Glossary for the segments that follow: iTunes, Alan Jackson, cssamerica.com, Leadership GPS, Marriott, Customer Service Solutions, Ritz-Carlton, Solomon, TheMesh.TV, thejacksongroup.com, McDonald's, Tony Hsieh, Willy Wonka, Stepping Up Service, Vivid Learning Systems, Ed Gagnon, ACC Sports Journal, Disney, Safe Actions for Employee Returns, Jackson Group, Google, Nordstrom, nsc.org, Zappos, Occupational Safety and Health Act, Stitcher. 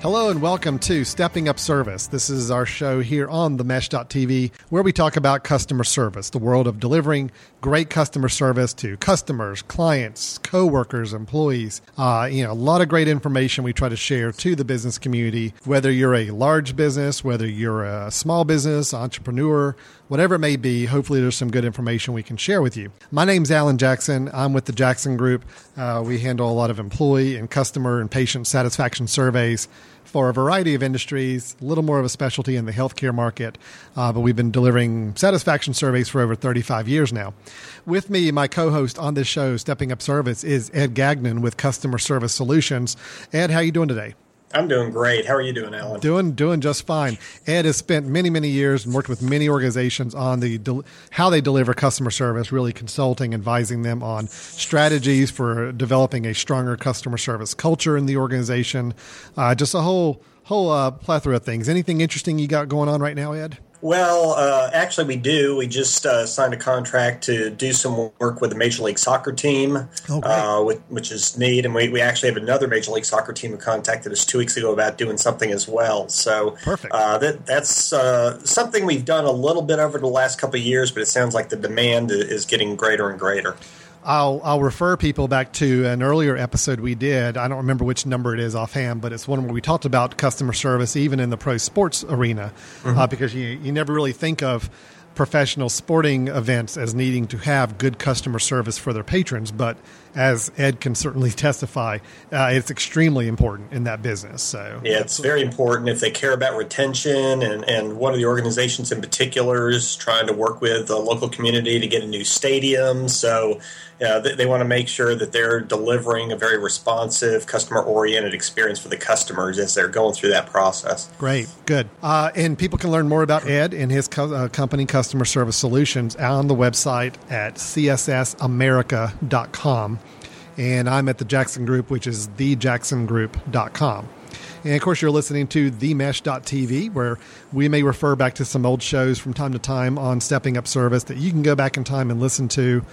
Hello and welcome to Stepping Up Service. This is our show here on TheMesh.TV where we talk about customer service, the world of delivering great customer service to customers, clients, coworkers, employees. A lot of great information we try to share to the business community, whether you're a large business, whether you're a small business, entrepreneur, whatever it may be. Hopefully there's some good information we can share with you. My name's Alan Jackson. I'm with the Jackson Group. We handle a lot of employee and customer and patient satisfaction surveys for a variety of industries, a little more of a specialty in the healthcare market, but we've been delivering satisfaction surveys for over 35 years now. With me, my co-host on this show, Stepping Up Service, is Ed Gagnon with Customer Service Solutions. Ed, how are you doing today? I'm doing great. How are you doing, Alan? Doing just fine. Ed has spent many years and worked with many organizations on how they deliver customer service, really consulting, advising them on strategies for developing a stronger customer service culture in the organization. Just a whole plethora of things. Anything interesting you got going on right now, Ed? Well, actually, we do. We just signed a contract to do some work with the Major League Soccer team, which is neat. And we actually have another Major League Soccer team who contacted us 2 weeks ago about doing something as well. So perfect. That's something we've done a little bit over the last couple of years, but it sounds like the demand is getting greater and greater. I'll refer people back to an earlier episode we did. I don't remember which number it is offhand, but it's one where we talked about customer service even in the pro sports arena, because you never really think of professional sporting events as needing to have good customer service for their patrons. But as Ed can certainly testify, it's extremely important in that business. So yeah, it's very important if they care about retention, and one of the organizations in particular is trying to work with the local community to get a new stadium. So they want to make sure that they're delivering a very responsive, customer-oriented experience for the customers as they're going through that process. Great. Good. And people can learn more about Ed and his company, Customer Service Solutions, on the website at cssamerica.com. And I'm at the Jackson Group, which is thejacksongroup.com. And, of course, you're listening to TheMesh.TV, where we may refer back to some old shows from time to time on Stepping Up Service that you can go back in time and listen to.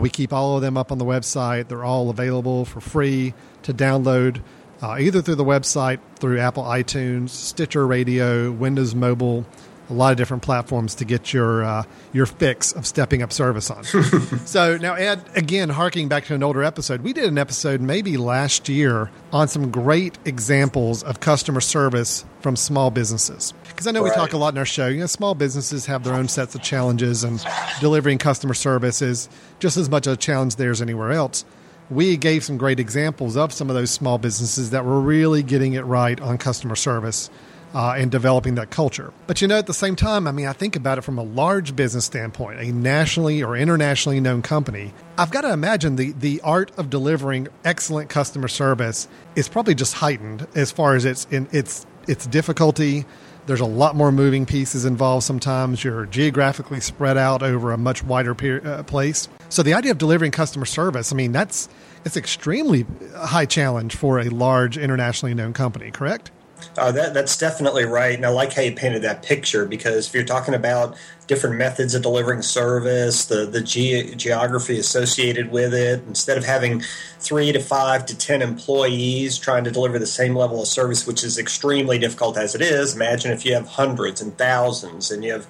We keep all of them up on the website. They're all available for free to download, either through the website, through Apple iTunes, Stitcher Radio, Windows Mobile, a lot of different platforms to get your fix of Stepping Up Service on. So now, Ed, again, harking back to an older episode, we did an episode maybe last year on some great examples of customer service from small businesses. Because I know we talk a lot in our show, small businesses have their own sets of challenges, and delivering customer service is just as much a challenge there as anywhere else. We gave some great examples of some of those small businesses that were really getting it right on customer service, and developing that culture. But at the same time, I think about it from a large business standpoint, a nationally or internationally known company. I've got to imagine the art of delivering excellent customer service is probably just heightened as far as its difficulty. There's a lot more moving pieces involved sometimes. You're geographically spread out over a much wider place. So the idea of delivering customer service, it's extremely high challenge for a large internationally known company, correct? That's definitely right. And I like how you painted that picture, because if you're talking about different methods of delivering service, the geography associated with it, instead of having 3 to 5 to 10 employees trying to deliver the same level of service, which is extremely difficult as it is, imagine if you have hundreds and thousands, and you have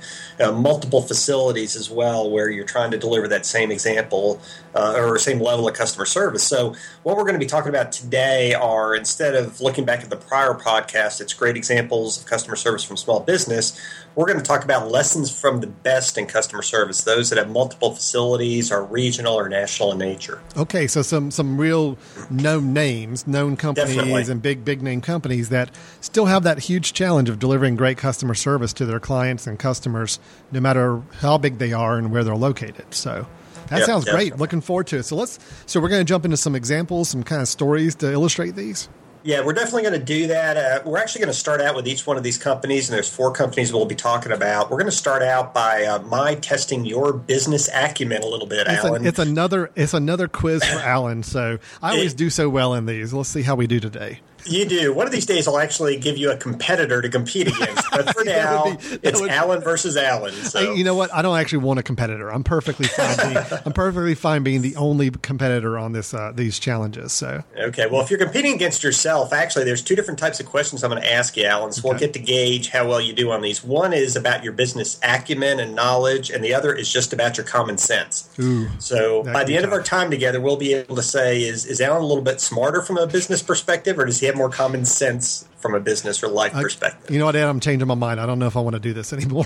multiple facilities as well where you're trying to deliver that same example or same level of customer service. So what we're going to be talking about today are, instead of looking back at the prior podcast, it's great examples of customer service from small business. We're going to talk about lessons from the best in customer service, those that have multiple facilities, are regional or national in nature. Okay, so some real known names, known companies, definitely, and big name companies that still have that huge challenge of delivering great customer service to their clients and customers, no matter how big they are and where they're located. So that sounds great. Looking forward to it. So we're going to jump into some examples, some kind of stories to illustrate these. Yeah, we're definitely going to do that. We're actually going to start out with each one of these companies, and there's 4 companies we'll be talking about. We're going to start out by my testing your business acumen a little bit, Alan. It's another quiz for Alan, so I always do so well in these. Let's see how we do today. You do. One of these days, I'll actually give you a competitor to compete against. But for now, it's Alan versus Alan. So. You know what? I don't actually want a competitor. I'm perfectly fine. I'm perfectly fine being the only competitor on this these challenges. So okay. Well, if you're competing against yourself, actually, there's two different types of questions I'm going to ask you, Alan. So we'll get to gauge how well you do on these. One is about your business acumen and knowledge, and the other is just about your common sense. Ooh, so by the end of our time together, we'll be able to say, is Alan a little bit smarter from a business perspective, or does he have more common sense from a business or life perspective? You know what, Ed? I'm changing my mind. I don't know if I want to do this anymore.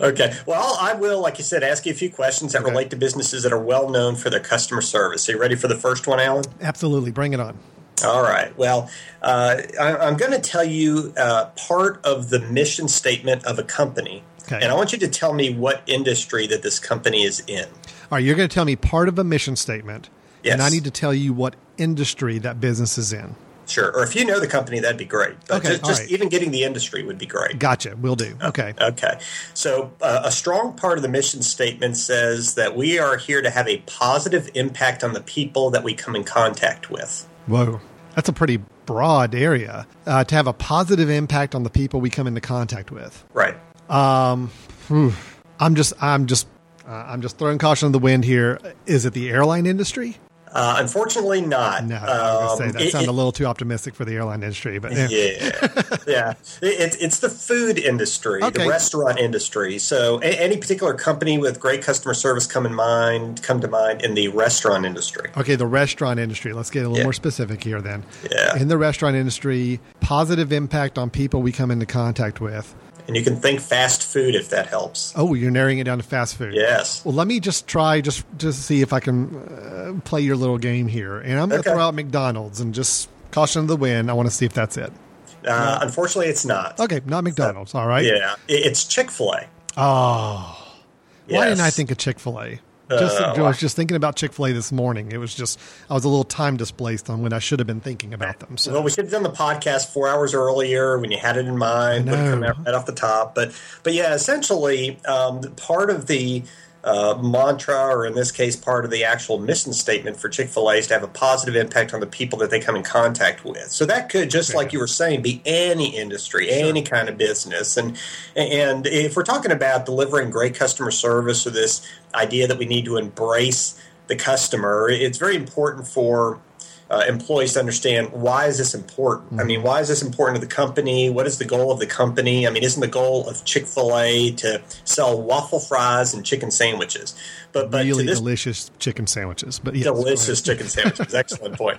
Okay. Well, I will, like you said, ask you a few questions that relate to businesses that are well known for their customer service. Are you ready for the first one, Alan? Absolutely. Bring it on. All right. Well, I'm going to tell you part of the mission statement of a company. Okay. And I want you to tell me what industry that this company is in. All right. You're going to tell me part of a mission statement. Yes. And I need to tell you what industry that business is in. Sure. Or if you know the company, that'd be great. But just even getting the industry would be great. Gotcha. Will do. Okay. Okay. So a strong part of the mission statement says that we are here to have a positive impact on the people that we come in contact with. Whoa. That's a pretty broad area. To have a positive impact on the people we come into contact with. Right. I'm just throwing caution to the wind here. Is it the airline industry? Unfortunately not. No, I was going to say, that sounded a little too optimistic for the airline industry. But It's the food industry, the restaurant industry. So any particular company with great customer service come to mind in the restaurant industry. Okay, the restaurant industry. Let's get a little more specific here then. Yeah. In the restaurant industry, positive impact on people we come into contact with. And you can think fast food if that helps. Oh, you're narrowing it down to fast food. Yes. Well, let me just try just see if I can play your little game here. And I'm going to throw out McDonald's and just caution the wind. I want to see if that's it. Unfortunately, it's not. Okay, not McDonald's. All right. Yeah. It's Chick-fil-A. Oh. Yes. Why didn't I think of Chick-fil-A? I was just thinking about Chick-fil-A this morning. It was just, I was a little time displaced on when I should have been thinking about them. So. Well, we should have done the podcast 4 hours earlier when you had it in mind. Would have come out right off the top. But yeah, essentially, part of the mantra, or in this case, part of the actual mission statement for Chick-fil-A is to have a positive impact on the people that they come in contact with. So that could, just like you were saying, be any industry, any kind of business. And if we're talking about delivering great customer service or this idea that we need to embrace the customer, it's very important for employees to understand, why is this important? Mm-hmm. I mean, why is this important to the company? What is the goal of the company? I mean, isn't the goal of Chick-fil-A to sell waffle fries and chicken sandwiches? But really delicious chicken sandwiches. But yes, delicious chicken sandwiches. Excellent point.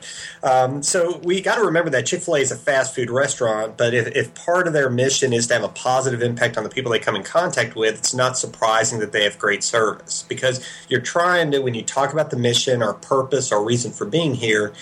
So we got to remember that Chick-fil-A is a fast food restaurant, but if part of their mission is to have a positive impact on the people they come in contact with, it's not surprising that they have great service, because you're trying to, when you talk about the mission or purpose or reason for being here,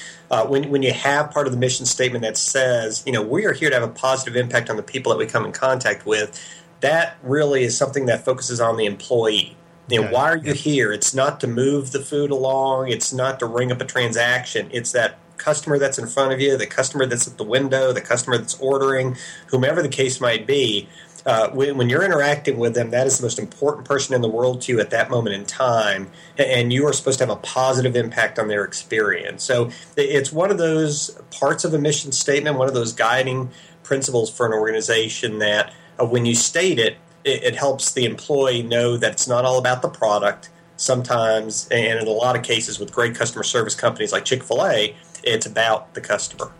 when you have part of the mission statement that says, you know, we are here to have a positive impact on the people that we come in contact with, that really is something that focuses on the employee. You know, why are you here? It's not to move the food along. It's not to ring up a transaction. It's that customer that's in front of you, the customer that's at the window, the customer that's ordering, whomever the case might be. When you're interacting with them, that is the most important person in the world to you at that moment in time, and you are supposed to have a positive impact on their experience. So it's one of those parts of a mission statement, one of those guiding principles for an organization that when you state it, it helps the employee know that it's not all about the product. Sometimes, and in a lot of cases with great customer service companies like Chick-fil-A, it's about the customer.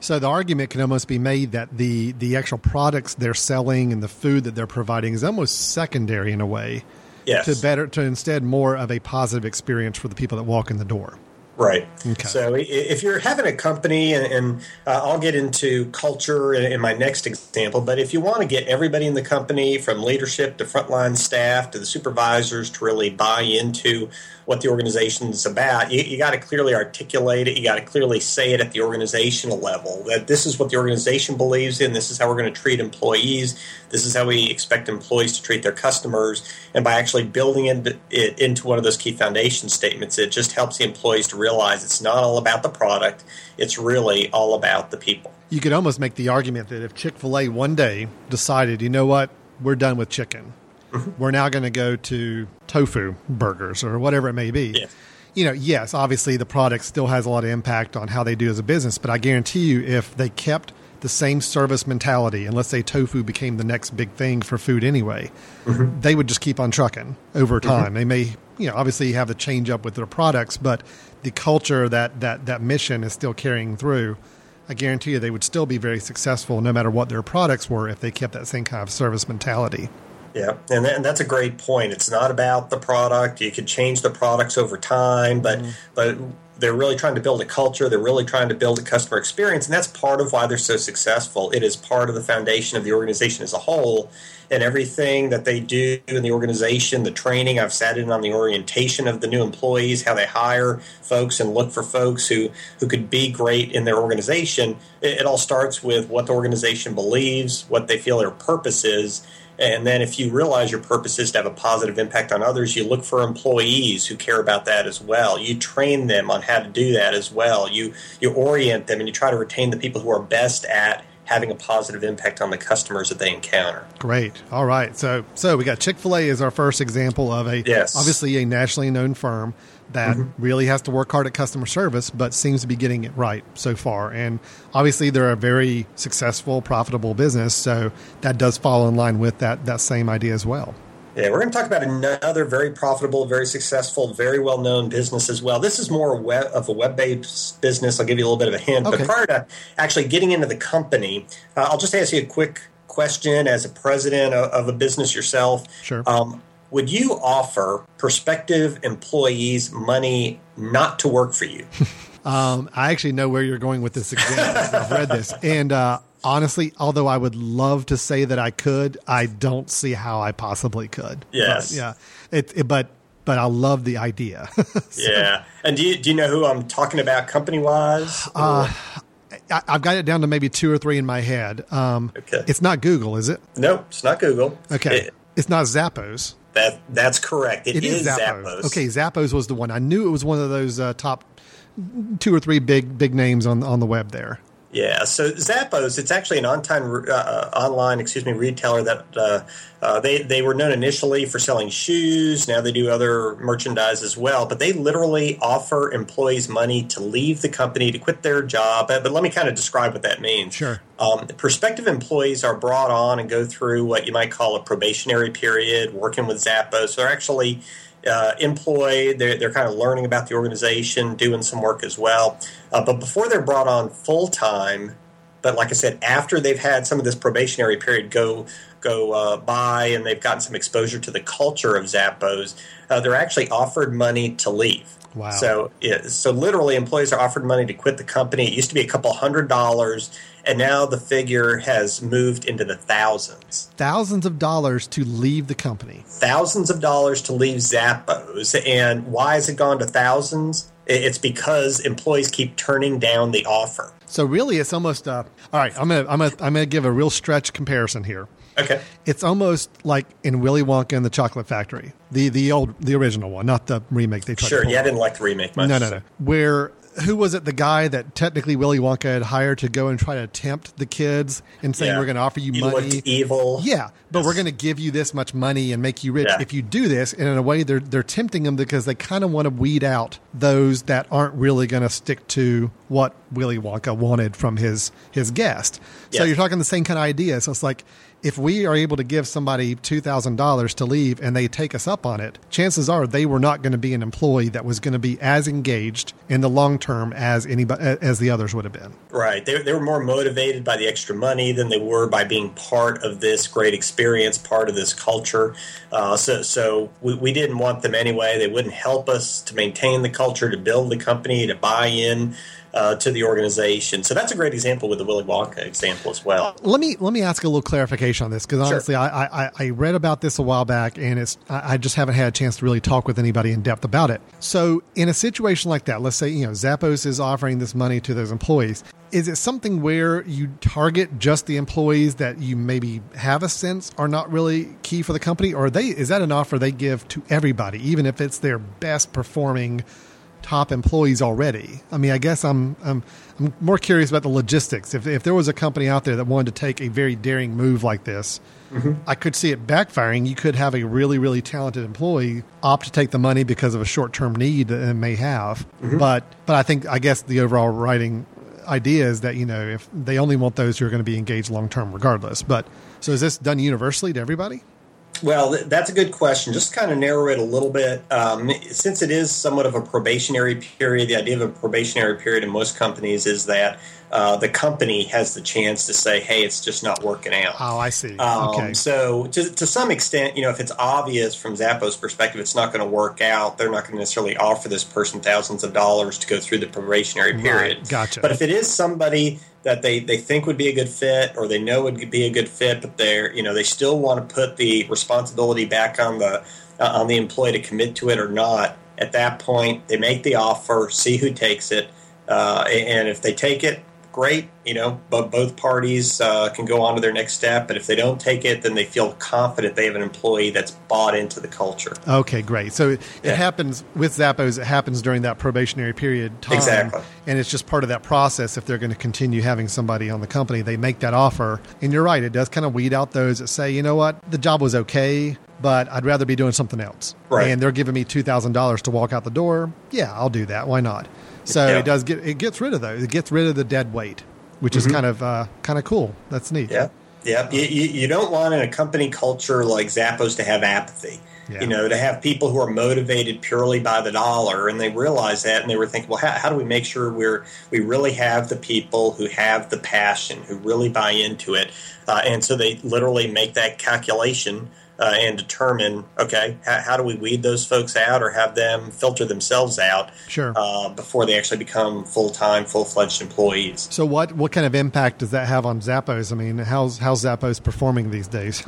So the argument can almost be made that the actual products they're selling and the food that they're providing is almost secondary in a way. Yes. To instead more of a positive experience for the people that walk in the door. Right. Okay. So if you're having a company, and I'll get into culture in my next example, but if you want to get everybody in the company, from leadership to frontline staff to the supervisors, to really buy into what the organization's about, you got to clearly articulate it. You got to clearly say it at the organizational level, that this is what the organization believes in. This is how we're going to treat employees. This is how we expect employees to treat their customers. And by actually building it into one of those key foundation statements, it just helps the employees to realize it's not all about the product. It's really all about the people. You could almost make the argument that if Chick-fil-A one day decided, you know what, we're done with chicken. Mm-hmm. We're now going to go to tofu burgers or whatever it may be. Yeah. you know, yes, obviously the product still has a lot of impact on how they do as a business, but I guarantee you if they kept the same service mentality, and let's say tofu became the next big thing for food anyway, mm-hmm. they would just keep on trucking over time. Mm-hmm. They may, you know, obviously have the change up with their products, but the culture, that mission is still carrying through. I guarantee you they would still be very successful no matter what their products were if they kept that same kind of service mentality. Yeah, and that's a great point. It's not about the product. You could change the products over time, but mm-hmm. but they're really trying to build a culture. They're really trying to build a customer experience, and that's part of why they're so successful. It is part of the foundation of the organization as a whole, and everything that they do in the organization, the training. I've sat in on the orientation of the new employees, how they hire folks and look for folks who could be great in their organization. It all starts with what the organization believes, what they feel their purpose is. And then if you realize your purpose is to have a positive impact on others, you look for employees who care about that as well. You train them on how to do that as well. You orient them, and you try to retain the people who are best at having a positive impact on the customers that they encounter. Great. All right. So we got Chick-fil-A as our first example of obviously a nationally known firm that mm-hmm. really has to work hard at customer service, but seems to be getting it right so far. And obviously they're a very successful, profitable business. So that does fall in line with that same idea as well. Yeah, we're going to talk about another very profitable, very successful, very well-known business as well. This is more of a web-based business. I'll give you a little bit of a hint. Okay. But prior to actually getting into the company, I'll just ask you a quick question as a president of a business yourself. Sure. Would you offer prospective employees money not to work for you? I actually know where you're going with this example. I've read this. And honestly, although I would love to say that I could, I don't see how I possibly could. Yes. But, yeah. But I love the idea. So, yeah. And do you know who I'm talking about company-wise? I've got it down to maybe two or three in my head. Okay. It's not Google, is it? No, it's not Google. Okay. It's not Zappos. That's correct. It is Zappos. Okay, Zappos was the one. I knew it was one of those top two or three big names on the web there. Yeah, so Zappos, it's actually an online retailer that they were known initially for selling shoes. Now they do other merchandise as well, but they literally offer employees money to leave the company, to quit their job. But let me kind of describe what that means. Sure. Prospective employees are brought on and go through what you might call a probationary period, working with Zappos. So they're actually employed. They're kind of learning about the organization, doing some work as well. But before they're brought on full time, but like I said, after they've had some of this probationary period go by and they've gotten some exposure to the culture of Zappos, they're actually offered money to leave. Wow. So literally employees are offered money to quit the company. It used to be a couple $100s, and now the figure has moved into the thousands. Thousands of dollars to leave the company. Thousands of dollars to leave Zappos. And why has it gone to thousands? It's because employees keep turning down the offer. So really it's almost all right, I'm going to give a real stretch comparison here. Okay. It's almost like in Willy Wonka and the Chocolate Factory. The original one, not the remake they tried to pull. Sure, yeah, I didn't like the remake much. No. Who was it, the guy that technically Willy Wonka had hired to go and try to tempt the kids and saying, we're going to offer you money. You looked evil. Yeah, but we're going to give you this much money and make you rich if you do this. And in a way, they're tempting them because they kind of want to weed out those that aren't really going to stick to what Willy Wonka wanted from his guest. Yeah. So you're talking the same kind of idea. So it's like, if we are able to give somebody $2,000 to leave and they take us up on it, chances are they were not going to be an employee that was going to be as engaged in the long term as anybody, as the others would have been. Right. They were more motivated by the extra money than they were by being part of this great experience, part of this culture. So we didn't want them anyway. They wouldn't help us to maintain the culture, to build the company, to buy in to the organization. So that's a great example with the Willy Wonka example as well. Let me ask a little clarification on this, because honestly, sure. I read about this a while back, and I just haven't had a chance to really talk with anybody in depth about it. So in a situation like that, let's say, Zappos is offering this money to those employees. Is it something where you target just the employees that you maybe have a sense are not really key for the company? Or is that an offer they give to everybody, even if it's their best performing top employees already. I mean, I guess I'm more curious about the logistics. If there was a company out there that wanted to take a very daring move like this, mm-hmm. I could see it backfiring. You could have a really, really talented employee opt to take the money because of a short-term need that it may have. Mm-hmm. But I guess the overall writing idea is that, you know, if they only want those who are going to be engaged long-term regardless. But so is this done universally to everybody? Well, that's a good question. Just kind of narrow it a little bit. Since it is somewhat of a probationary period, the idea of a probationary period in most companies is that the company has the chance to say, hey, it's just not working out. Oh, I see. Okay. So to some extent, you know, if it's obvious from Zappos' perspective it's not going to work out, they're not going to necessarily offer this person thousands of dollars to go through the probationary period. Right. Gotcha. But if it is somebody that they think would be a good fit or they know would be a good fit, but they're, you know, they still want to put the responsibility back on the employee to commit to it or not, at that point they make the offer, see who takes it, and if they take it, great, you know, but both parties can go on to their next step. But if they don't take it, then they feel confident they have an employee that's bought into the culture. Okay, great. So it happens with Zappos. It happens during that probationary period time. Exactly. And it's just part of that process. If they're going to continue having somebody on the company, they make that offer. And you're right. It does kind of weed out those that say, you know what, the job was okay, but I'd rather be doing something else. Right. And they're giving me $2,000 to walk out the door. Yeah, I'll do that. Why not? So yeah. it gets rid of those. It gets rid of the dead weight, which mm-hmm. is kind of cool. That's neat. Yeah, yeah. You don't want in a company culture like Zappos to have apathy. Yeah. You know, to have people who are motivated purely by the dollar, and they realize that, and they were thinking, well, how do we make sure we really have the people who have the passion, who really buy into it, and so they literally make that calculation. And determine, okay, how do we weed those folks out or have them filter themselves out before they actually become full-time, full-fledged employees. So what kind of impact does that have on Zappos? I mean, how's Zappos performing these days?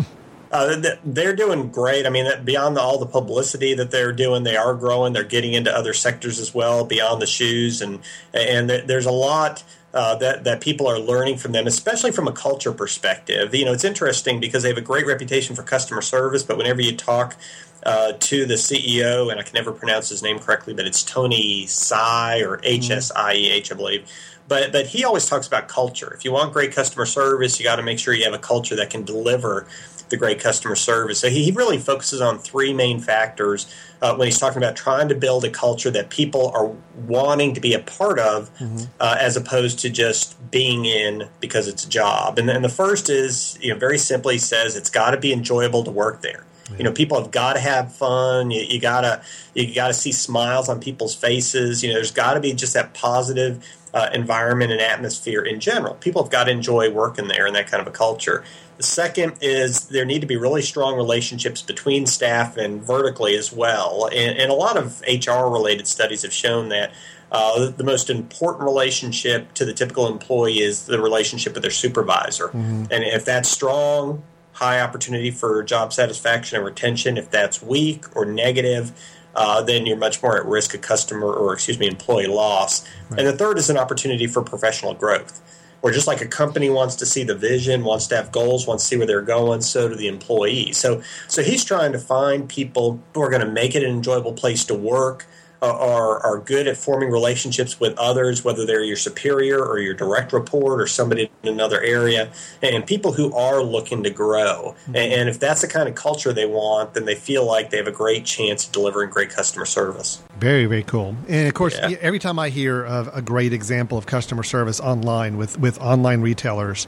They're doing great. I mean, beyond all the publicity that they're doing, they are growing. They're getting into other sectors as well beyond the shoes. And there's a lot that people are learning from them, especially from a culture perspective. You know, it's interesting because they have a great reputation for customer service, but whenever you talk to the CEO, and I can never pronounce his name correctly, but it's Tony Hsieh or H-S-I-E-H, I believe. But he always talks about culture. If you want great customer service, you got to make sure you have a culture that can deliver the great customer service. So he really focuses on three main factors when he's talking about trying to build a culture that people are wanting to be a part of, mm-hmm. As opposed to just being in because it's a job. And then the first is, you know, very simply says it's got to be enjoyable to work there. Yeah. You know, people have got to have fun. You gotta see smiles on people's faces. You know, there's got to be just that positive environment and atmosphere in general. People have got to enjoy working there and that kind of a culture. The second is there need to be really strong relationships between staff and vertically as well. And a lot of HR-related studies have shown that the most important relationship to the typical employee is the relationship with their supervisor. Mm-hmm. And if that's strong, high opportunity for job satisfaction and retention. If that's weak or negative, then you're much more at risk of employee loss. Right. And the third is an opportunity for professional growth. Or just like a company wants to see the vision, wants to have goals, wants to see where they're going, so do the employees. So he's trying to find people who are going to make it an enjoyable place to work, are good at forming relationships with others, whether they're your superior or your direct report or somebody in another area, and people who are looking to grow. Mm-hmm. And if that's the kind of culture they want, then they feel like they have a great chance of delivering great customer service. Very, very cool. And of course, every time I hear of a great example of customer service online with online retailers,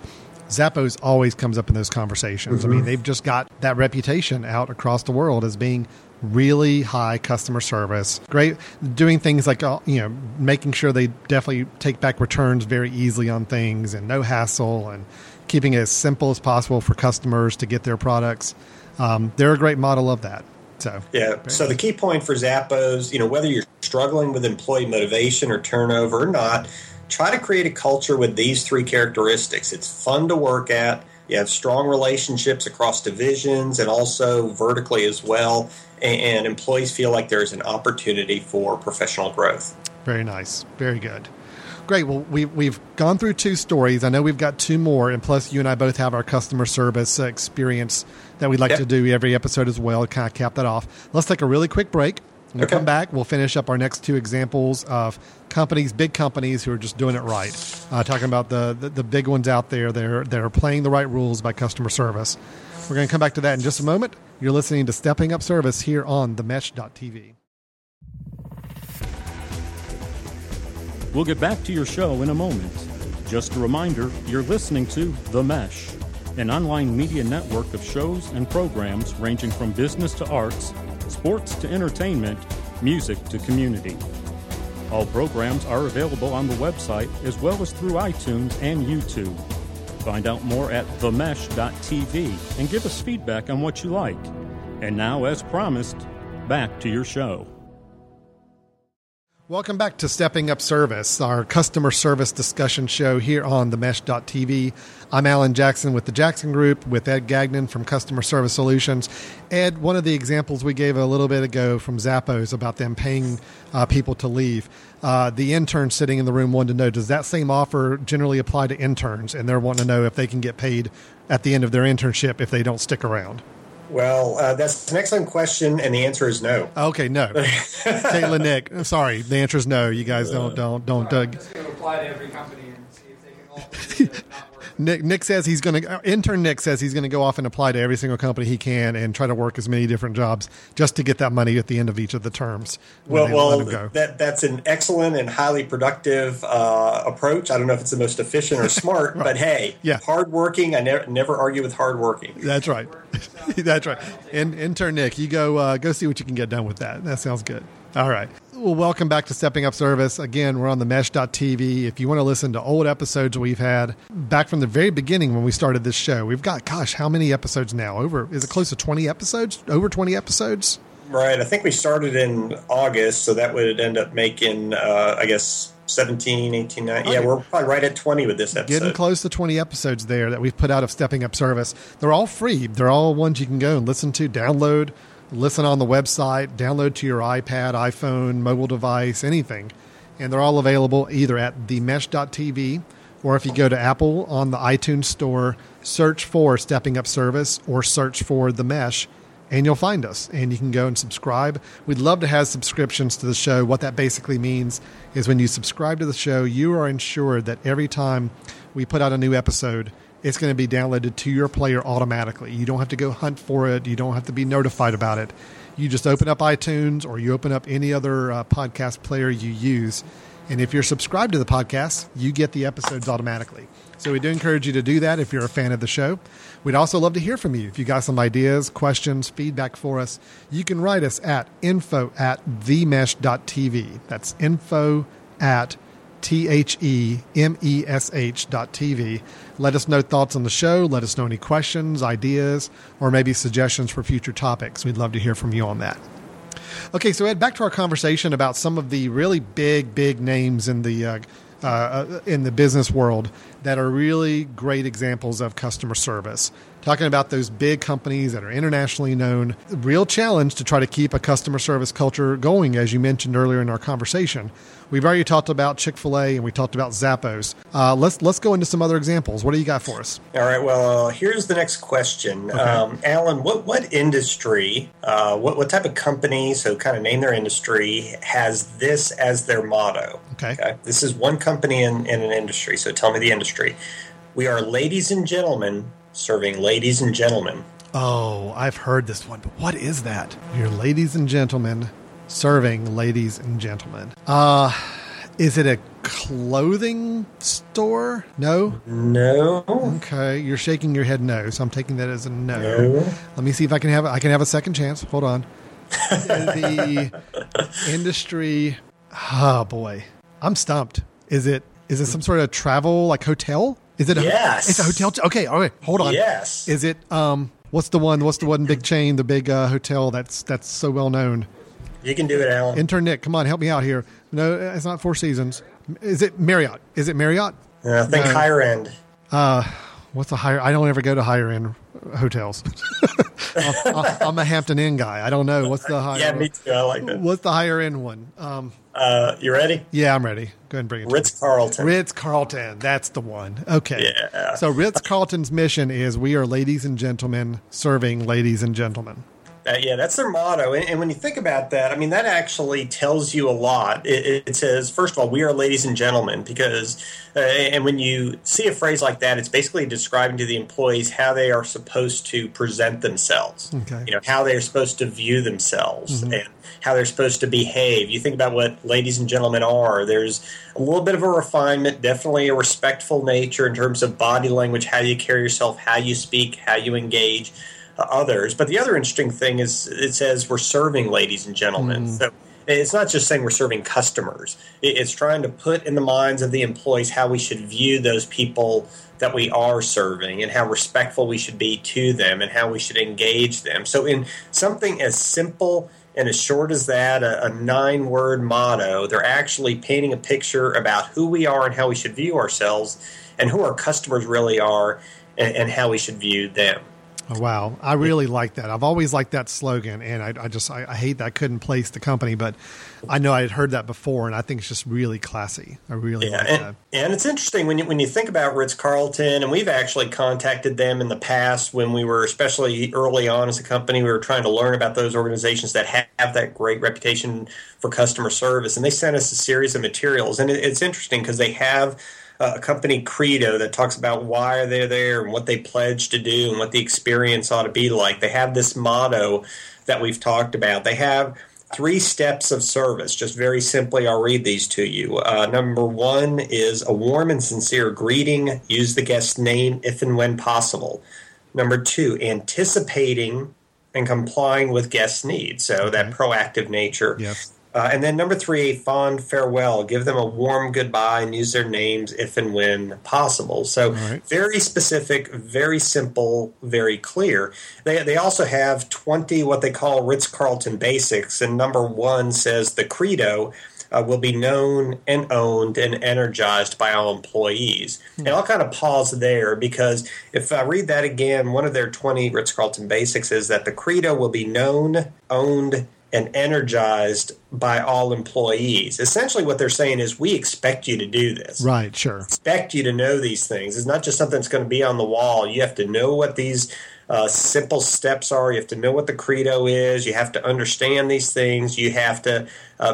Zappos always comes up in those conversations. Mm-hmm. I mean, they've just got that reputation out across the world as being really high customer service. Great. Doing things like, you know, making sure they definitely take back returns very easily on things and no hassle and keeping it as simple as possible for customers to get their products. They're a great model of that. So, yeah. So the key point for Zappos, you know, whether you're struggling with employee motivation or turnover or not, try to create a culture with these three characteristics. It's fun to work at. You have strong relationships across divisions and also vertically as well. And employees feel like there's an opportunity for professional growth. Very nice. Very good. Great. Well, we've gone through two stories. I know we've got two more. And plus, you and I both have our customer service experience that we'd like to do every episode as well. Kind of cap that off. Let's take a really quick break. When we come back, we'll finish up our next two examples of companies, big companies who are just doing it right. Talking about the big ones out there that are playing the right rules by customer service. We're going to come back to that in just a moment. You're listening to Stepping Up Service here on TheMesh.TV. We'll get back to your show in a moment. Just a reminder, you're listening to The Mesh, an online media network of shows and programs ranging from business to arts, sports to entertainment, music to community. All programs are available on the website as well as through iTunes and YouTube. Find out more at themesh.tv and give us feedback on what you like. And now, as promised, back to your show. Welcome back to Stepping Up Service, our customer service discussion show here on TheMesh.TV. I'm Alan Jackson with the Jackson Group, with Ed Gagnon from Customer Service Solutions. Ed, one of the examples we gave a little bit ago from Zappos about them paying people to leave, the intern sitting in the room wanted to know, does that same offer generally apply to interns? And they're wanting to know if they can get paid at the end of their internship if they don't stick around. Well, that's an excellent question, and the answer is no. Okay, no. Caitlin, Nick, sorry, the answer is no. You guys don't. Right, let's go apply to every company and see if they can all. Nick says he's going to. Intern Nick says he's going to go off and apply to every single company he can and try to work as many different jobs just to get that money at the end of each of the terms. Well, that's an excellent and highly productive approach. I don't know if it's the most efficient or smart, right. But hey, yeah. Hardworking. I never argue with hardworking. That's right. That's right. And intern Nick, you go see what you can get done with that. That sounds good. All right. Well, welcome back to Stepping Up Service. Again, we're on TheMesh.tv. If you want to listen to old episodes we've had back from the very beginning when we started this show, we've got, gosh, how many episodes now? Is it close to 20 episodes? Over 20 episodes? Right. I think we started in August, so that would end up making, 17, 18, 19. Yeah, we're probably right at 20 with this episode. Getting close to 20 episodes there that we've put out of Stepping Up Service. They're all free. They're all ones you can go and listen to, download, listen on the website, download to your iPad, iPhone, mobile device, anything. And they're all available either at themesh.tv or if you go to Apple on the iTunes store, search for Stepping Up Service or search for The Mesh, and you'll find us, and you can go and subscribe. We'd love to have subscriptions to the show. What that basically means is when you subscribe to the show, you are ensured that every time we put out a new episode, it's going to be downloaded to your player automatically. You don't have to go hunt for it. You don't have to be notified about it. You just open up iTunes or you open up any other podcast player you use, and if you're subscribed to the podcast, you get the episodes automatically. So we do encourage you to do that if you're a fan of the show. We'd also love to hear from you. If you got some ideas, questions, feedback for us, you can write us at info@themesh.tv. That's info@themesh.tv. Let us know thoughts on the show. Let us know any questions, ideas, or maybe suggestions for future topics. We'd love to hear from you on that. Okay, so Ed, back to our conversation about some of the really big names in the business world that are really great examples of customer service. Talking about those big companies that are internationally known, real challenge to try to keep a customer service culture going, as you mentioned earlier in our conversation. We've already talked about Chick-fil-A and we talked about Zappos. Let's go into some other examples. What do you got for us? All right. Well, here's the next question. Okay. Alan, what industry, what type of company, so kind of name their industry, has this as their motto? Okay. This is one company in an industry, so tell me the industry. We are ladies and gentlemen serving ladies and gentlemen. Oh, I've heard this one, but what is that? You're ladies and gentlemen serving ladies and gentlemen. Is it a clothing store? No? No. Okay, you're shaking your head no, so I'm taking that as a no. Let me see if I can have a second chance. Hold on. The industry, oh boy. I'm stumped. Is it some sort of travel, like hotel? Is it? Yes. It's a hotel. Okay. All right. Hold on. Yes. Is it? What's the one big chain? The big hotel that's so well known. You can do it, Alan. Intern Nick, come on, help me out here. No, it's not Four Seasons. Is it Marriott? Yeah, I think higher end. What's a higher? I don't ever go to higher end hotels. I'm a Hampton Inn guy. I don't know. What's the higher? Yeah, me too. I like that. What's the higher end one? You ready? Yeah, I'm ready. Go ahead and bring it. Ritz-Carlton. That's the one. Okay. Yeah. So Ritz-Carlton's mission is we are ladies and gentlemen serving ladies and gentlemen. Yeah, that's their motto. And when you think about that, I mean, that actually tells you a lot. It says, first of all, we are ladies and gentlemen, because and when you see a phrase like that, it's basically describing to the employees how they are supposed to present themselves, okay. You know, how they're supposed to view themselves mm-hmm. and how they're supposed to behave. You think about what ladies and gentlemen are. There's a little bit of a refinement, definitely a respectful nature in terms of body language, how you carry yourself, how you speak, how you engage others. But the other interesting thing is it says we're serving ladies and gentlemen. Mm. So it's not just saying we're serving customers. It's trying to put in the minds of the employees how we should view those people that we are serving and how respectful we should be to them and how we should engage them. So in something as simple and as short as that, a 9-word motto, they're actually painting a picture about who we are and how we should view ourselves and who our customers really are and how we should view them. Oh, wow. I really like that. I've always liked that slogan, and I just hate that I couldn't place the company, but I know I had heard that before, and I think it's just really classy. I really like that. And it's interesting when you think about Ritz-Carlton, and we've actually contacted them in the past when we were, especially early on as a company, we were trying to learn about those organizations that have that great reputation for customer service, and they sent us a series of materials. And it's interesting because they have a company credo that talks about why they're there and what they pledge to do and what the experience ought to be like. They have this motto that we've talked about. They have 3 steps of service. Just very simply, I'll read these to you. Number 1 is a warm and sincere greeting. Use the guest's name if and when possible. Number 2, anticipating and complying with guests' needs. So that proactive nature. Yes. And then number 3, fond farewell. Give them a warm goodbye and use their names if and when possible. So very specific, very simple, very clear. They also have 20 what they call Ritz-Carlton basics. And number 1 says the credo will be known and owned and energized by all employees. Mm-hmm. And I'll kind of pause there because if I read that again, one of their 20 Ritz-Carlton basics is that the credo will be known, owned, and energized by all employees. Essentially what they're saying is we expect you to do this. Right, sure. We expect you to know these things. It's not just something that's going to be on the wall. You have to know what these simple steps are. You have to know what the credo is. You have to understand these things. You have to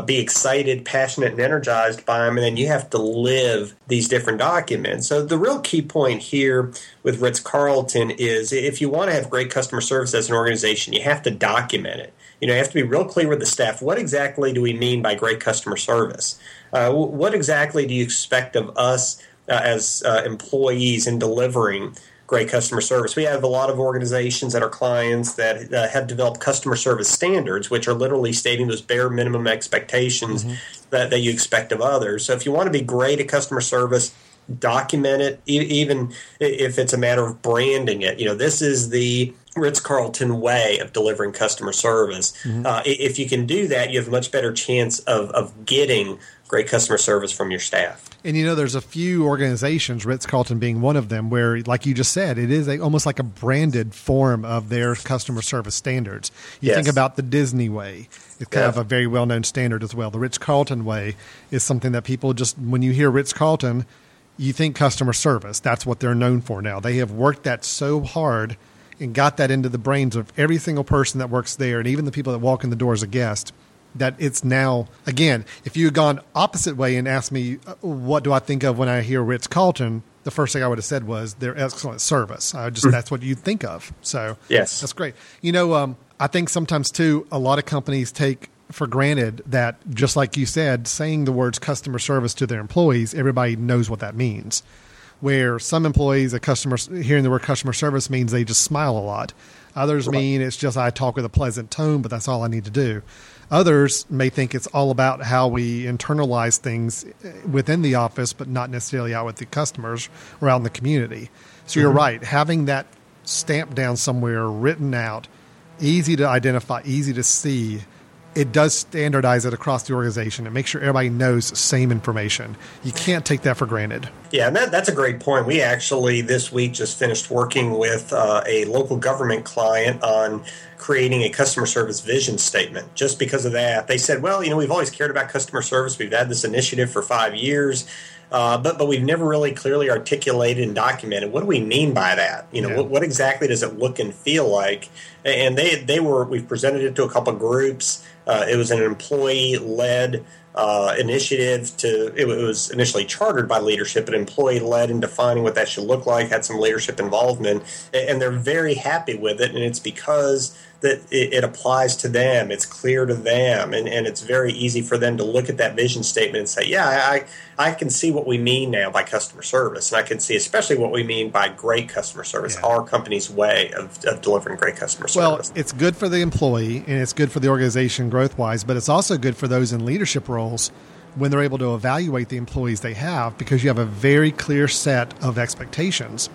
be excited, passionate, and energized by them. And then you have to live these different documents. So the real key point here with Ritz-Carlton is if you want to have great customer service as an organization, you have to document it. You know, you have to be real clear with the staff. What exactly do we mean by great customer service? What exactly do you expect of us as employees in delivering great customer service? We have a lot of organizations that are clients that have developed customer service standards, which are literally stating those bare minimum expectations mm-hmm. that you expect of others. So if you want to be great at customer service, document it, even if it's a matter of branding it. You know, this is the Ritz-Carlton way of delivering customer service. Mm-hmm. If you can do that, you have a much better chance of getting great customer service from your staff. And, you know, there's a few organizations, Ritz-Carlton being one of them, where, like you just said, it is almost like a branded form of their customer service standards. You think about the Disney way. It's kind of a very well-known standard as well. The Ritz-Carlton way is something that people just, when you hear Ritz-Carlton, you think customer service. That's what they're known for now. They have worked that so hard and got that into the brains of every single person that works there and even the people that walk in the door as a guest, that it's now, again, if you had gone opposite way and asked me, what do I think of when I hear Ritz-Carlton, the first thing I would have said was their excellent service. That's what you think of. So that's great. You know, I think sometimes too, a lot of companies take for granted that, just like you said, saying the words customer service to their employees, everybody knows what that means. Where some employees, hearing the word customer service means they just smile a lot. Others mean it's just I talk with a pleasant tone, but that's all I need to do. Others may think it's all about how we internalize things within the office, but not necessarily out with the customers or out in the community. So you're right. Having that stamped down somewhere, written out, easy to identify, easy to see, it does standardize it across the organization and make sure everybody knows the same information. You can't take that for granted. Yeah, and that's a great point. We actually this week just finished working with a local government client on creating a customer service vision statement. Just because of that, they said, well, you know, we've always cared about customer service. We've had this initiative for 5 years. but we've never really clearly articulated and documented what do we mean by that. You know, what exactly does it look and feel like? And we've presented it to a couple of groups. It was an employee-led initiative. It was initially chartered by leadership, but employee-led in defining what that should look like, had some leadership involvement, and they're very happy with it, and it's because that it applies to them, it's clear to them, and it's very easy for them to look at that vision statement and say, I can see what we mean now by customer service, and I can see especially what we mean by great customer service, our company's way of delivering great customer service. Well, it's good for the employee, and it's good for the organization growth-wise, but it's also good for those in leadership roles when they're able to evaluate the employees they have, because you have a very clear set of expectations.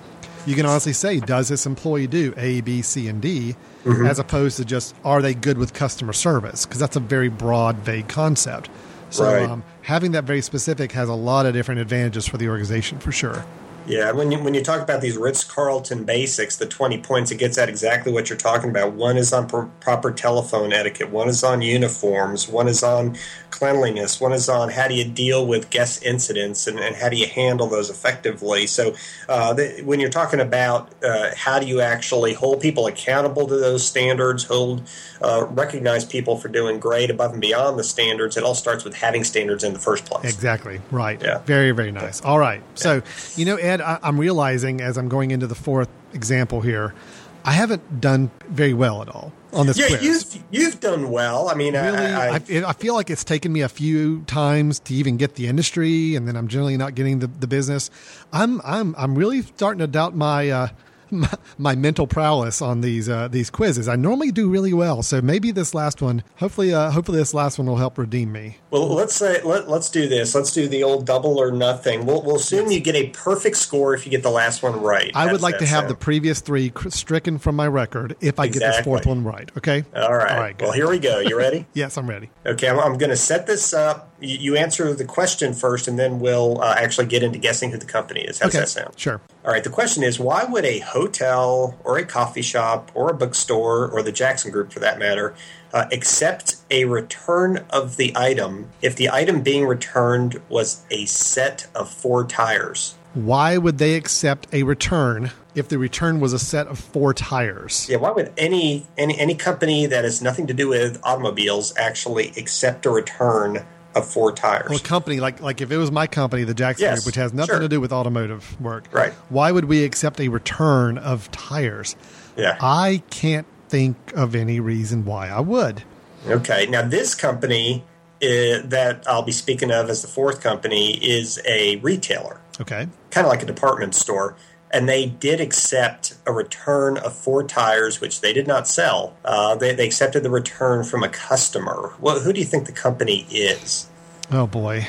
You can honestly say, does this employee do A, B, C, and D, as opposed to just, are they good with customer service? Because that's a very broad, vague concept. So having that very specific has a lot of different advantages for the organization, for sure. Yeah, when you talk about these Ritz-Carlton basics, the 20 points, it gets at exactly what you're talking about. One is on proper telephone etiquette. One is on uniforms. One is on cleanliness. One is on how do you deal with guest incidents and how do you handle those effectively. So when you're talking about how do you actually hold people accountable to those standards, recognize people for doing great above and beyond the standards, it all starts with having standards in the first place. Exactly, right. Yeah. Very, very nice. All right. So, you know, Ed, I'm realizing as I'm going into the fourth example here, I haven't done very well at all on this quiz. You've done well. I mean, really, I feel like it's taken me a few times to even get the industry, and then I'm generally not getting the business. I'm really starting to doubt my mental prowess on these quizzes. I normally do really well, so maybe this last one. Hopefully this last one will help redeem me. Well, let's do this. Let's do the old double or nothing. We'll assume you get a perfect score if you get the last one right. I would like to have the previous three stricken from my record if I get this fourth one right. Okay. All right. Well, here we go. You ready? Yes, I'm ready. Okay, I'm going to set this up. You answer the question first, and then we'll actually get into guessing who the company is. How does that sound? Sure. All right. The question is, why would a hotel or a coffee shop or a bookstore or the Jackson Group, for that matter, accept a return of the item if the item being returned was a set of 4 tires? Why would they accept a return if the return was a set of 4 tires? Yeah, why would any company that has nothing to do with automobiles actually accept a return of 4 tires? Well, a company, like if it was my company, the Jackson Group, which has nothing to do with automotive work, right? Why would we accept a return of tires? Yeah, I can't think of any reason why I would. Okay, now this company that I'll be speaking of as the fourth company is a retailer. Okay, kind of like a department store. And they did accept a return of 4 tires, which they did not sell. They accepted the return from a customer. Well, who do you think the company is? Oh boy,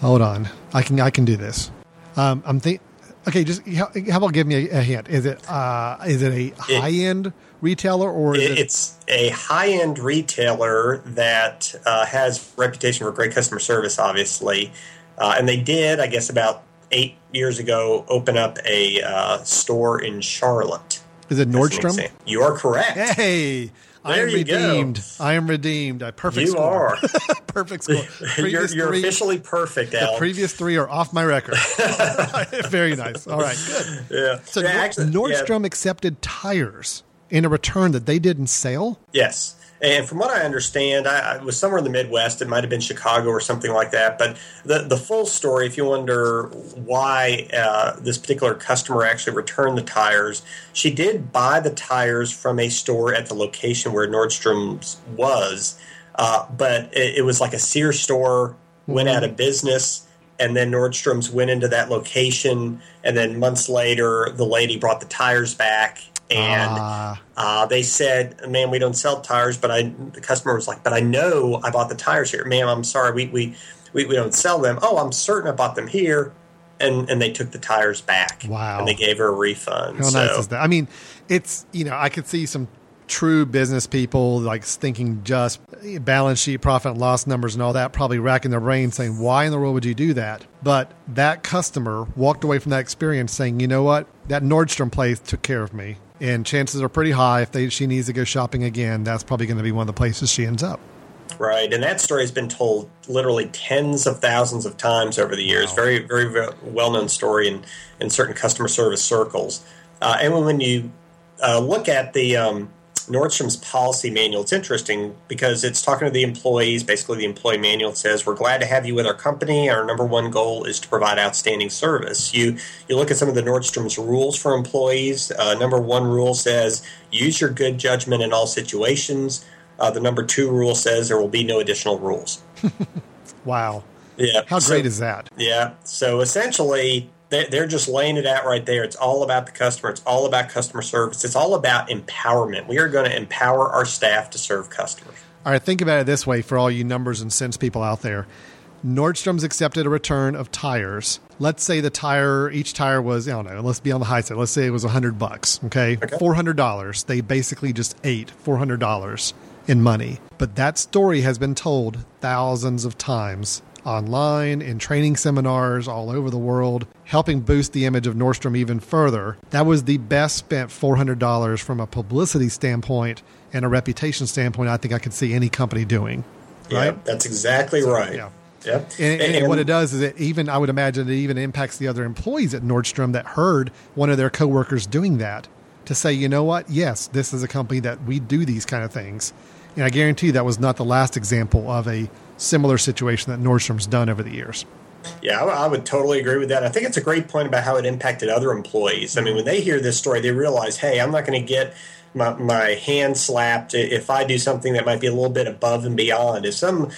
hold on. I can do this. I'm thinking. Okay, just how about give me a hint? Is it a high end retailer or it's a high end retailer that has reputation for great customer service, obviously, and they did, I guess, about 8 years ago, open up a store in Charlotte. Is it Nordstrom? You are correct. Hey, I am redeemed. I perfect. You score. Are perfect. Score. You're three, officially perfect. Al. The previous 3 are off my record. Very nice. All right, good. Yeah. So Nordstrom accepted tires in a return that they didn't sell. Yes. And from what I understand, I was somewhere in the Midwest. It might have been Chicago or something like that. But the full story, if you wonder why this particular customer actually returned the tires, she did buy the tires from a store at the location where Nordstrom's was. But it was like a Sears store, went out of business, and then Nordstrom's went into that location. And then months later, the lady brought the tires back. And they said, "Ma'am, we don't sell tires." But the customer was like, "But I know I bought the tires here." "Ma'am, I'm sorry, we don't sell them." "Oh, I'm certain I bought them here," and they took the tires back. Wow! And they gave her a refund. How nice is that? I mean, it's I could see some true business people like thinking just balance sheet, profit and loss numbers, and all that, probably racking their brain saying, "Why in the world would you do that?" But that customer walked away from that experience saying, "You know what? That Nordstrom place took care of me." And chances are pretty high if she needs to go shopping again, that's probably going to be one of the places she ends up. Right, and that story has been told literally tens of thousands of times over the years. Wow. Very, very well-known story in certain customer service circles. And when you look at the Nordstrom's policy manual, it's interesting because it's talking to the employees. Basically, the employee manual says, we're glad to have you with our company. Our number one goal is to provide outstanding service. You look at some of the Nordstrom's rules for employees. Number one rule says, use your good judgment in all situations. The number two rule says there will be no additional rules. Wow. Yeah. How great is that? Yeah. So essentially, they're just laying it out right there. It's all about the customer. It's all about customer service. It's all about empowerment. We are going to empower our staff to serve customers. All right. Think about it this way for all you numbers and cents people out there. Nordstrom's accepted a return of tires. Let's say each tire was, I don't know, let's be on the high side. Let's say it was $100. Okay. $400. They basically just ate $400 in money. But that story has been told thousands of times online, in training seminars all over the world, helping boost the image of Nordstrom even further. That was the best spent $400 from a publicity standpoint and a reputation standpoint I think I could see any company doing. Right? Yeah, that's exactly right. Yeah. Yep. And what it does is I would imagine it even impacts the other employees at Nordstrom that heard one of their coworkers doing that to say, you know what? Yes, this is a company that we do these kind of things. And I guarantee that was not the last example of a similar situation that Nordstrom's done over the years. Yeah, I would totally agree with that. I think it's a great point about how it impacted other employees. I mean, when they hear this story, they realize, hey, I'm not going to get my hand slapped if I do something that might be a little bit above and beyond. If some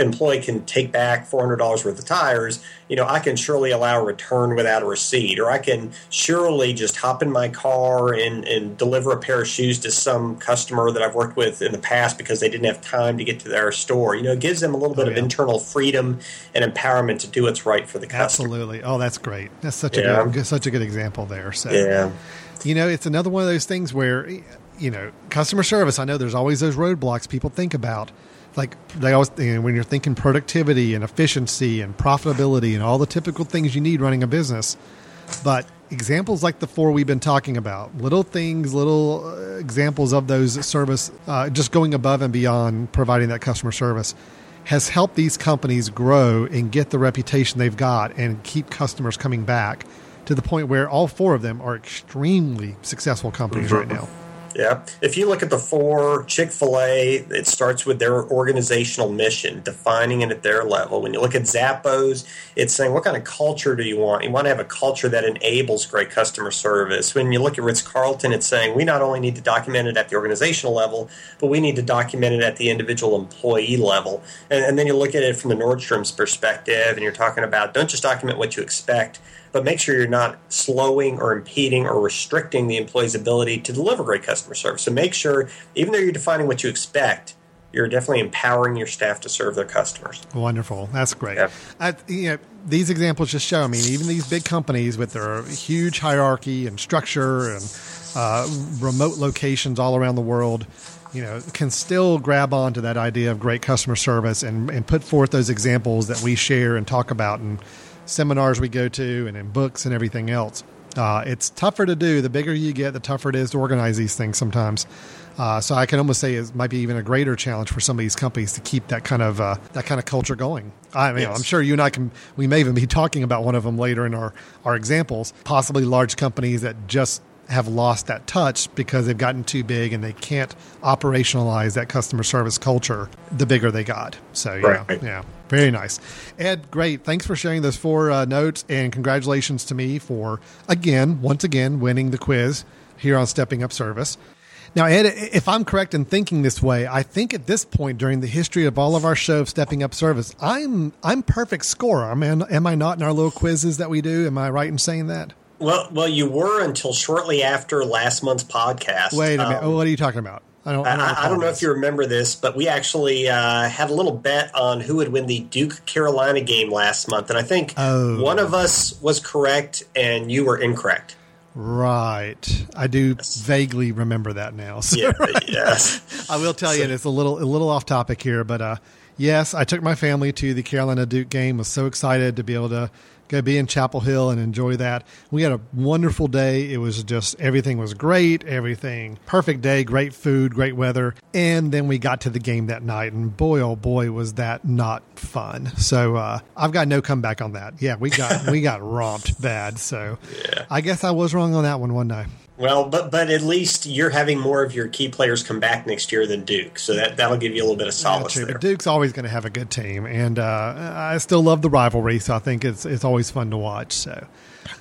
employee can take back $400 worth of tires, I can surely allow a return without a receipt, or I can surely just hop in my car and deliver a pair of shoes to some customer that I've worked with in the past because they didn't have time to get to their store. It gives them a little bit of internal freedom and empowerment to do what's right for the customer. Absolutely. Oh, that's great. That's such a good example there. So, yeah. It's another one of those things where, customer service, I know there's always those roadblocks people think about. Like they always, when you're thinking productivity and efficiency and profitability and all the typical things you need running a business, but examples like the four we've been talking about, little examples of those service, just going above and beyond providing that customer service, has helped these companies grow and get the reputation they've got and keep customers coming back to the point where all four of them are extremely successful companies right now. Yeah. If you look at the four, Chick-fil-A, it starts with their organizational mission, defining it at their level. When you look at Zappos, it's saying, what kind of culture do you want? You want to have a culture that enables great customer service. When you look at Ritz-Carlton, it's saying, we not only need to document it at the organizational level, but we need to document it at the individual employee level. And then you look at it from the Nordstrom's perspective, and you're talking about don't just document what you expect, but make sure you're not slowing or impeding or restricting the employee's ability to deliver great customer service. So make sure, even though you're defining what you expect, you're definitely empowering your staff to serve their customers. Wonderful. That's great. Yeah. These examples just show, even these big companies with their huge hierarchy and structure and remote locations all around the world, can still grab onto that idea of great customer service and put forth those examples that we share and talk about and seminars we go to and in books and everything else. It's tougher to do. The bigger you get, the tougher it is to organize these things sometimes. So I can almost say it might be even a greater challenge for some of these companies to keep that kind of culture going. Yes. I'm sure you and I we may even be talking about one of them later in our examples, possibly large companies that just have lost that touch because they've gotten too big and they can't operationalize that customer service culture the bigger they got. So, yeah, very nice. Ed, great. Thanks for sharing those four notes, and congratulations to me for, once again, winning the quiz here on Stepping Up Service. Now, Ed, if I'm correct in thinking this way, I think at this point during the history of all of our show of Stepping Up Service, I'm perfect scorer. Am I not in our little quizzes that we do? Am I right in saying that? Well, you were until shortly after last month's podcast. Wait a minute. What are you talking about? I don't know if you remember this, but we actually had a little bet on who would win the Duke-Carolina game last month. And I think one of us was correct and you were incorrect. Right. I do vaguely remember that now. So, yeah. Right? Yes. I will tell you, it's a little off topic here, but yes, I took my family to the Carolina Duke game. Was so excited to be able to Go be in Chapel Hill and enjoy that. We had a wonderful day. It was just, everything was great, everything perfect day, great food, great weather. And then we got to the game that night, and boy, oh boy, was that not fun. So I've got no comeback on that. Yeah, we got romped bad. So yeah. I guess I was wrong on that one day. Well, but at least you're having more of your key players come back next year than Duke, so that'll give you a little bit of solace there. But Duke's always going to have a good team, and I still love the rivalry, so I think it's always fun to watch. So,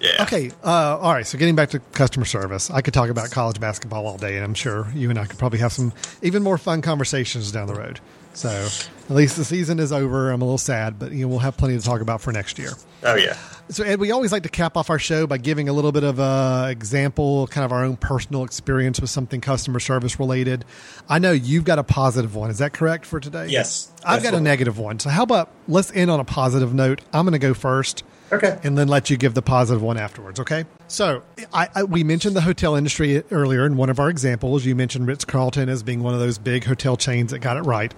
yeah. Okay, all right, so getting back to customer service, I could talk about college basketball all day, and I'm sure you and I could probably have some even more fun conversations down the road. So at least the season is over. I'm a little sad, but we'll have plenty to talk about for next year. Oh, yeah. So, Ed, we always like to cap off our show by giving a little bit of an example, kind of our own personal experience with something customer service related. I know you've got a positive one. Is that correct for today? Yes. I've got a negative one. So how about let's end on a positive note. I'm going to go first. Okay. And then let you give the positive one afterwards, okay? So we mentioned the hotel industry earlier in one of our examples. You mentioned Ritz-Carlton as being one of those big hotel chains that got it right.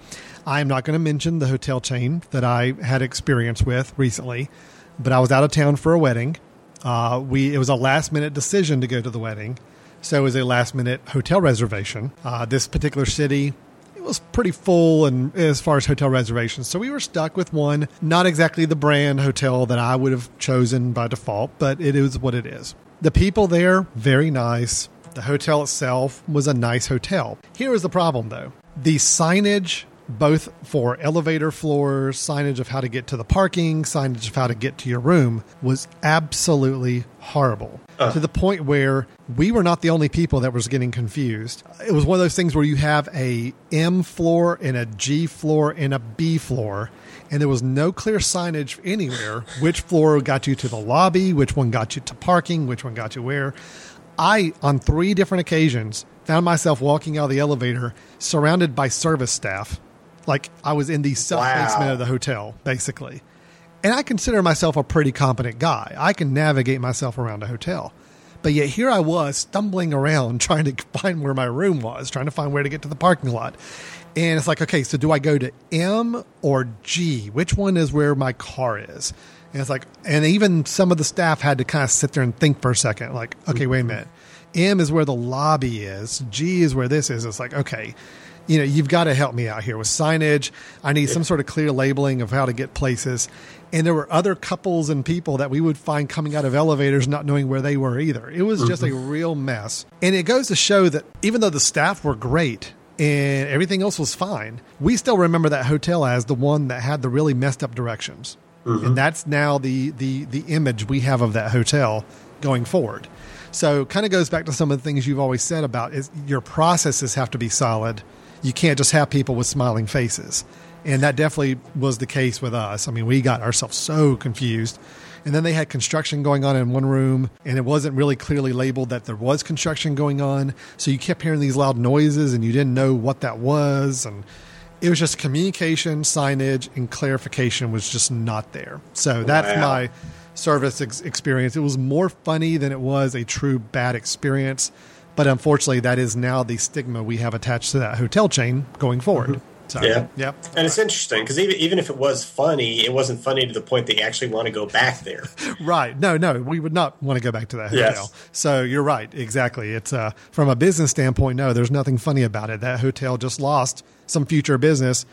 I'm not going to mention the hotel chain that I had experience with recently, but I was out of town for a wedding. It was a last-minute decision to go to the wedding, so it was a last-minute hotel reservation. This particular city... it was pretty full and as far as hotel reservations. So we were stuck with one, not exactly the brand hotel that I would have chosen by default, but it is what it is. The people there, very nice. The hotel itself was a nice hotel. Here is the problem, though. The signage, both for elevator floors, signage of how to get to the parking, signage of how to get to your room, was absolutely horrible. To the point where we were not the only people that was getting confused. It was one of those things where you have a M floor and a G floor and a B floor, and there was no clear signage anywhere. Which floor got you to the lobby? Which one got you to parking? Which one got you where? I, on 3 different occasions, found myself walking out of the elevator surrounded by service staff. Like I was in the sub-basement of the hotel, basically. And I consider myself a pretty competent guy. I can navigate myself around a hotel. But yet here I was stumbling around trying to find where my room was, trying to find where to get to the parking lot. And it's like, okay, so do I go to M or G? Which one is where my car is? And it's like, and even some of the staff had to kind of sit there and think for a second, like, okay, wait a minute. M is where the lobby is. G is where this is. It's like, okay, you've got to help me out here with signage. I need some sort of clear labeling of how to get places. And there were other couples and people that we would find coming out of elevators not knowing where they were either. It was just a real mess. And it goes to show that even though the staff were great and everything else was fine, we still remember that hotel as the one that had the really messed up directions. Mm-hmm. And that's now the image we have of that hotel going forward. So kind of goes back to some of the things you've always said about is your processes have to be solid. You can't just have people with smiling faces. And that definitely was the case with us. I mean, we got ourselves so confused. And then they had construction going on in one room, and it wasn't really clearly labeled that there was construction going on. So you kept hearing these loud noises, and you didn't know what that was. And it was just communication, signage, and clarification was just not there. So that's my service experience. It was more funny than it was a true bad experience. But unfortunately, that is now the stigma we have attached to that hotel chain going forward. Mm-hmm. So, yeah. And it's interesting because even if it was funny, it wasn't funny to the point they actually want to go back there. Right. No, we would not want to go back to that hotel. Yes. So you're right. Exactly. It's from a business standpoint, no, there's nothing funny about it. That hotel just lost some future business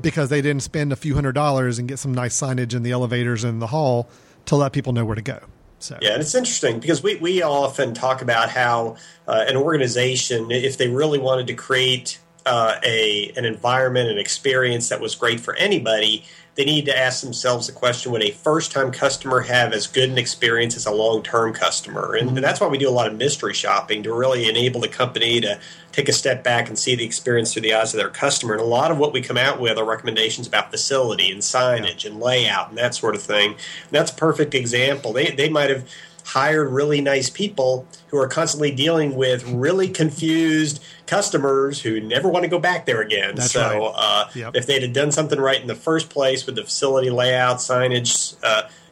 because they didn't spend a few $100s and get some nice signage in the elevators and the hall to let people know where to go. So. Yeah, and it's interesting because we often talk about how an organization, if they really wanted to create an environment, an experience that was great for anybody, they need to ask themselves the question, would a first-time customer have as good an experience as a long-term customer? And that's why we do a lot of mystery shopping, to really enable the company to take a step back and see the experience through the eyes of their customer. And a lot of what we come out with are recommendations about facility and signage and layout and that sort of thing. And that's a perfect example. They might have hired really nice people who are constantly dealing with really confused customers who never want to go back there again. That's so right. If they'd have done something right in the first place with the facility layout, signage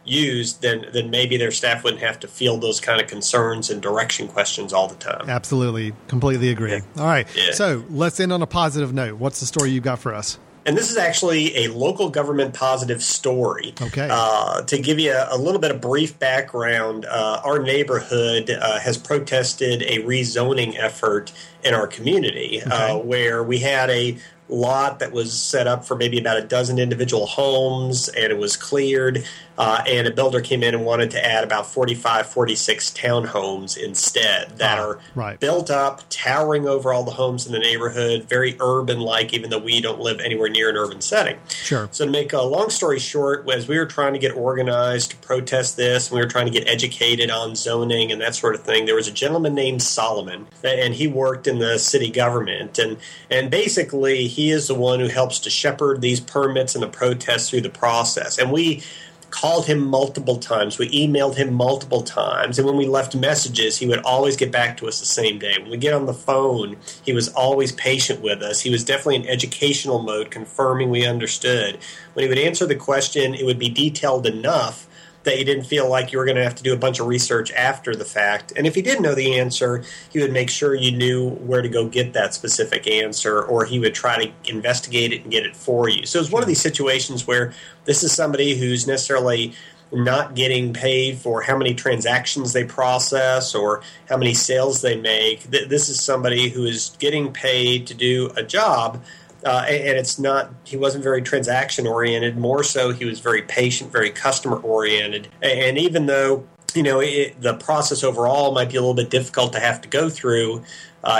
used, then maybe their staff wouldn't have to field those kind of concerns and direction questions all the time. Absolutely. Completely agree. Yeah. All right. Yeah. So let's end on a positive note. What's the story you got for us? And this is actually a local government positive story. Okay. To give you a little bit of brief background, our neighborhood has protested a rezoning effort in our community, okay, where we had a lot that was set up for maybe about a dozen individual homes, and it was cleared, and a builder came in and wanted to add about 45, 46 townhomes instead that are right, built up, towering over all the homes in the neighborhood, very urban-like, even though we don't live anywhere near an urban setting. Sure. So to make a long story short, as we were trying to get organized to protest this, we were trying to get educated on zoning and that sort of thing, there was a gentleman named Solomon, and he worked in the city government, and basically he is the one who helps to shepherd these permits and the protests through the process. And we called him multiple times. We emailed him multiple times. And when we left messages, he would always get back to us the same day. When we get on the phone, he was always patient with us. He was definitely in educational mode, confirming we understood. When he would answer the question, it would be detailed enough that you didn't feel like you were going to have to do a bunch of research after the fact. And if he did know the answer, he would make sure you knew where to go get that specific answer, or he would try to investigate it and get it for you. So it's one of these situations where this is somebody who's necessarily not getting paid for how many transactions they process or how many sales they make. This is somebody who is getting paid to do a job. And it's not, he wasn't very transaction oriented. More so, he was very patient, very customer oriented. And even though, you know, the process overall might be a little bit difficult to have to go through,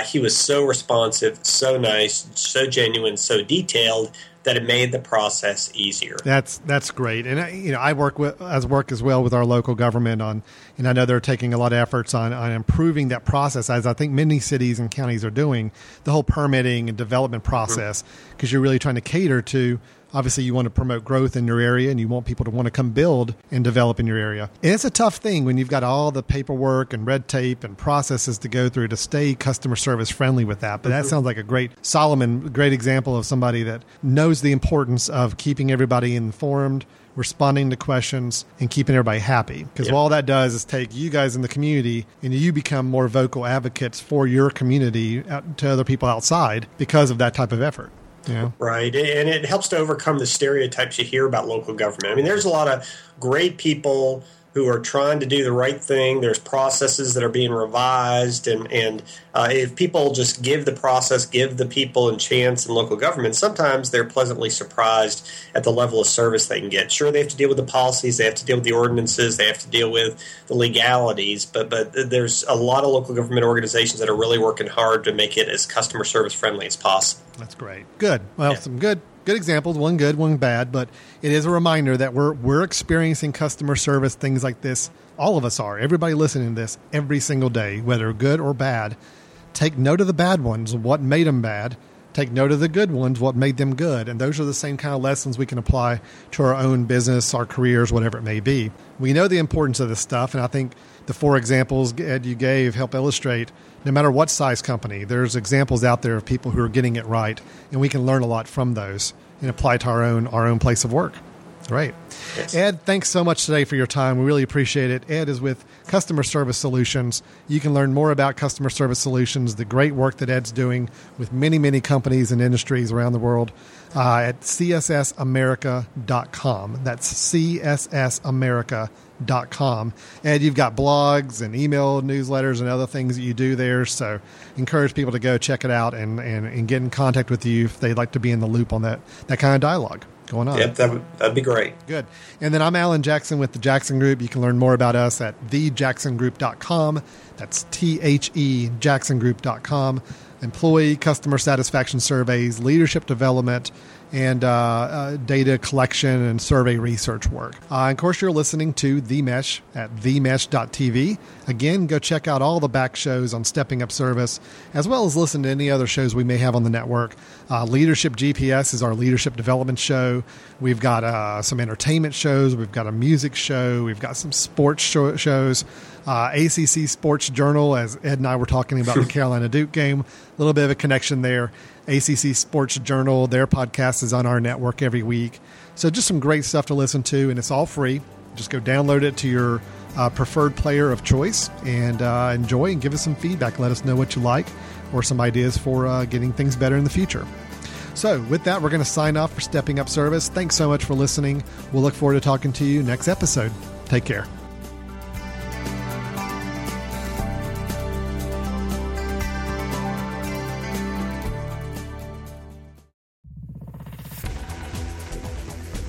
he was so responsive, so nice, so genuine, so detailed that it made the process easier. That's great. And you know, I work as well with our local government on, and I know they're taking a lot of efforts on improving that process, as I think many cities and counties are doing, the whole permitting and development process, because you're really trying to cater to, obviously you want to promote growth in your area and you want people to want to come build and develop in your area. And it's a tough thing when you've got all the paperwork and red tape and processes to go through to stay customer service friendly with that. But that sounds like a great, Solomon, great example of somebody that knows the importance of keeping everybody informed, responding to questions, and keeping everybody happy. Because all that does is take you guys in the community and you become more vocal advocates for your community to other people outside because of that type of effort. Yeah. Right. And it helps to overcome the stereotypes you hear about local government. I mean, there's a lot of great people who are trying to do the right thing. There's processes that are being revised. And if people just give the process, give the people a chance in local government, sometimes they're pleasantly surprised at the level of service they can get. Sure, they have to deal with the policies. They have to deal with the ordinances. They have to deal with the legalities. But there's a lot of local government organizations that are really working hard to make it as customer service friendly as possible. That's great. Good. Well, some good examples, one good, one bad, but it is a reminder that we're experiencing customer service, things like this. All of us are. Everybody listening to this every single day, whether good or bad. Take note of the bad ones, what made them bad. Take note of the good ones, what made them good. And those are the same kind of lessons we can apply to our own business, our careers, whatever it may be. We know the importance of this stuff, and I think the four examples, Ed, you gave help illustrate no matter what size company, there's examples out there of people who are getting it right, and we can learn a lot from those and apply to our own place of work. Right. Yes. Ed, thanks so much today for your time. We really appreciate it. Ed is with Customer Service Solutions. You can learn more about Customer Service Solutions, the great work that Ed's doing with many, many companies and industries around the world at cssamerica.com. That's cssamerica.com. Ed, you've got blogs and email newsletters and other things that you do there. So encourage people to go check it out and get in contact with you if they'd like to be in the loop on that kind of dialogue going on. Yep, that'd be great. Good. And then I'm Alan Jackson with the Jackson Group. You can learn more about us at thejacksongroup.com. That's THE jacksongroup.com. Employee customer satisfaction surveys, leadership development, and data collection and survey research work. Of course, you're listening to The Mesh at TheMesh.TV. Again, go check out all the back shows on Stepping Up Service, as well as listen to any other shows we may have on the network. Leadership GPS is our leadership development show. We've got some entertainment shows. We've got a music show. We've got some sports shows. ACC Sports Journal, as Ed and I were talking about the Carolina Duke game. A little bit of a connection there. ACC Sports Journal, their podcast is on our network every week. So just some great stuff to listen to, and it's all free. Just go download it to your preferred player of choice and enjoy, and give us some feedback. Let us know what you like or some ideas for getting things better in the future. So with that, we're going to sign off for Stepping Up Service. Thanks so much for listening. We'll look forward to talking to you next episode. Take care.